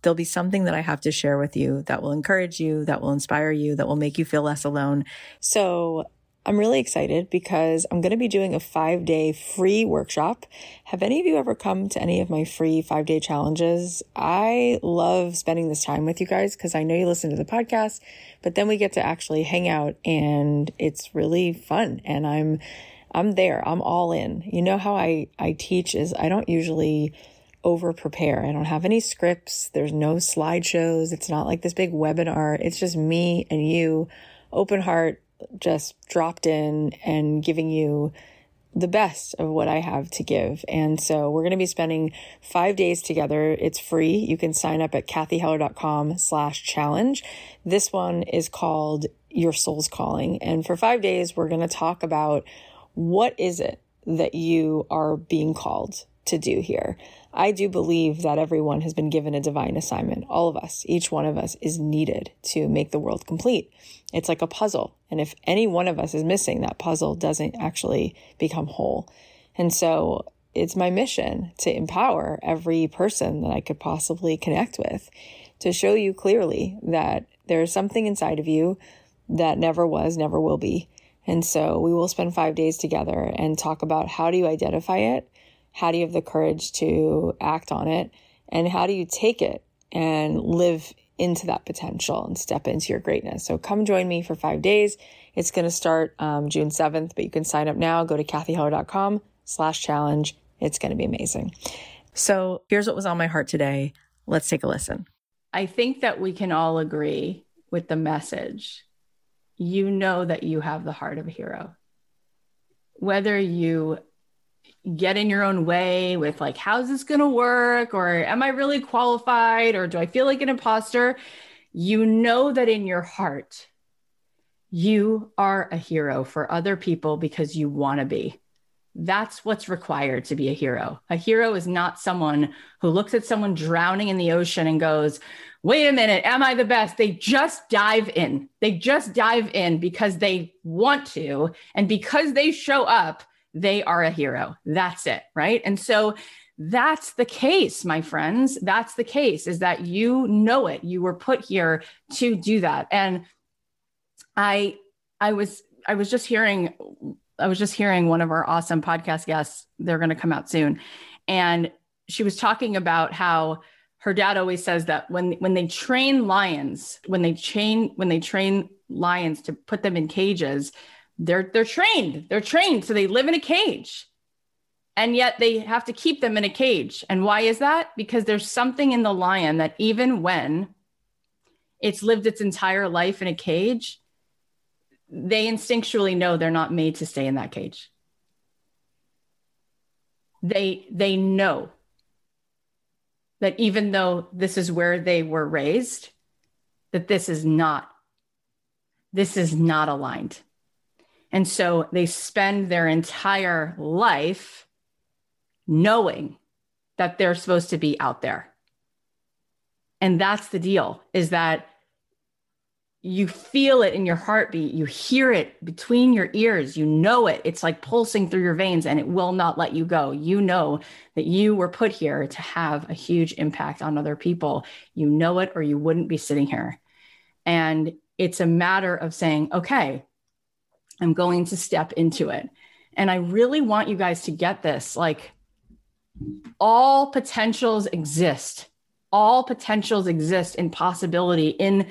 there'll be something that I have to share with you that will encourage you, that will inspire you, that will make you feel less alone. So I'm really excited because I'm going to be doing a 5-day free workshop. Have any of you ever come to any of my free 5-day challenges? I love spending this time with you guys because I know you listen to the podcast, but then we get to actually hang out and it's really fun. And I'm there. I'm all in. You know how I teach is I don't usually over prepare. I don't have any scripts. There's no slideshows. It's not like this big webinar. It's just me and you, open heart, just dropped in and giving you the best of what I have to give. And so we're going to be spending 5 days together. It's free. You can sign up at kathyheller.com/challenge. This one is called Your Soul's Calling. And for 5 days, we're going to talk about what is it that you are being called to do here. I do believe that everyone has been given a divine assignment. All of us, each one of us is needed to make the world complete. It's like a puzzle. And if any one of us is missing, that puzzle doesn't actually become whole. And so it's my mission to empower every person that I could possibly connect with to show you clearly that there is something inside of you that never was, never will be. And so we will spend 5 days together and talk about how do you identify it? How do you have the courage to act on it? And how do you take it and live into that potential and step into your greatness? So come join me for 5 days. It's going to start June 7th, but you can sign up now. Go to kathyheller.com/challenge. It's going to be amazing. So here's what was on my heart today. Let's take a listen. I think that we can all agree with the message. You know that you have the heart of a hero. Whether you get in your own way with like, how's this going to work? Or am I really qualified? Or do I feel like an imposter? You know that in your heart, you are a hero for other people because you want to be. That's what's required to be a hero. A hero is not someone who looks at someone drowning in the ocean and goes, wait a minute, am I the best? They just dive in. They just dive in because they want to. And because they show up, they are a hero. That's it, right? And so that's the case, my friends. That's the case, is that you know it. You were put here to do that. And I was just hearing one of our awesome podcast guests. They're going to come out soon. And she was talking about how her dad always says that when they train lions to put them in cages, they're trained. So they live in a cage, and yet they have to keep them in a cage. And why is that? Because there's something in the lion that even when it's lived its entire life in a cage, they instinctually know they're not made to stay in that cage. They know that even though this is where they were raised, that this is not aligned. And so they spend their entire life knowing that they're supposed to be out there. And that's the deal, is that you feel it in your heartbeat. You hear it between your ears. You know it. It's like pulsing through your veins, and it will not let you go. You know that you were put here to have a huge impact on other people. You know it, or you wouldn't be sitting here. And it's a matter of saying, okay, I'm going to step into it. And I really want you guys to get this. Like, all potentials exist. All potentials exist in possibility, in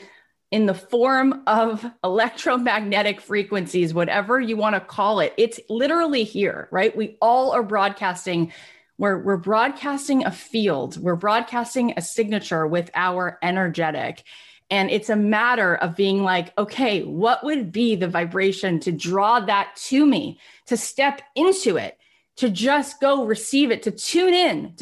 the form of electromagnetic frequencies, whatever you want to call it. It's literally here, right? We all are broadcasting. We're broadcasting a field. We're broadcasting a signature with our energetic. And it's a matter of being like, okay, what would be the vibration to draw that to me, to step into it, to just go receive it, to tune in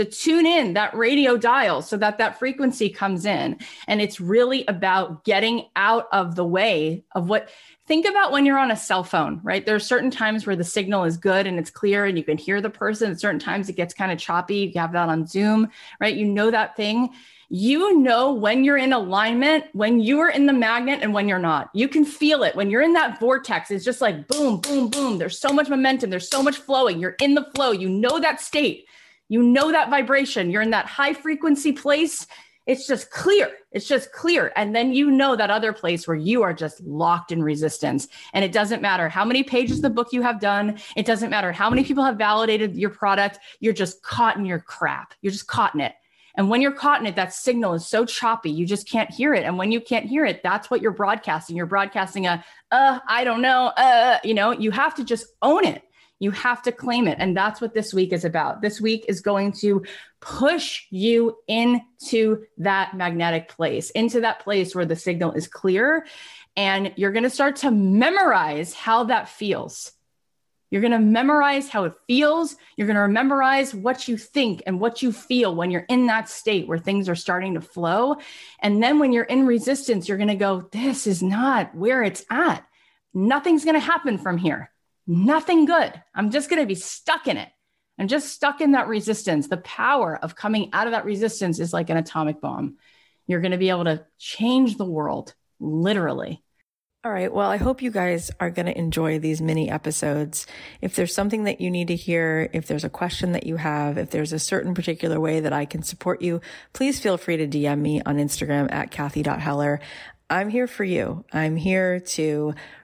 that radio dial so that frequency comes in. And it's really about getting out of the way of what, think about when you're on a cell phone, right? There are certain times where the signal is good and it's clear and you can hear the person. At certain times it gets kind of choppy. You have that on Zoom, right? You know that thing. You know when you're in alignment, when you're in the magnet, and when you're not. You can feel it. When you're in that vortex, it's just like boom, boom, boom. There's so much momentum. There's so much flowing. You're in the flow. You know that state. You know that vibration. You're in that high frequency place. It's just clear. It's just clear. And then you know that other place where you are just locked in resistance. And it doesn't matter how many pages of the book you have done. It doesn't matter how many people have validated your product. You're just caught in your crap. You're just caught in it. And when you're caught in it, that signal is so choppy, you just can't hear it. And when you can't hear it, that's what you're broadcasting. You're broadcasting you have to just own it. You have to claim it. And that's what this week is about. This week is going to push you into that magnetic place, into that place where the signal is clear. And you're going to start to memorize how that feels. You're going to memorize how it feels. You're going to memorize what you think and what you feel when you're in that state where things are starting to flow. And then when you're in resistance, you're going to go, this is not where it's at. Nothing's going to happen from here. Nothing good. I'm just going to be stuck in it. I'm just stuck in that resistance. The power of coming out of that resistance is like an atomic bomb. You're going to be able to change the world, literally. All right. Well, I hope you guys are going to enjoy these mini episodes. If there's something that you need to hear, if there's a question that you have, if there's a certain particular way that I can support you, please feel free to DM me on Instagram at kathy.heller. I'm here for you. I'm here to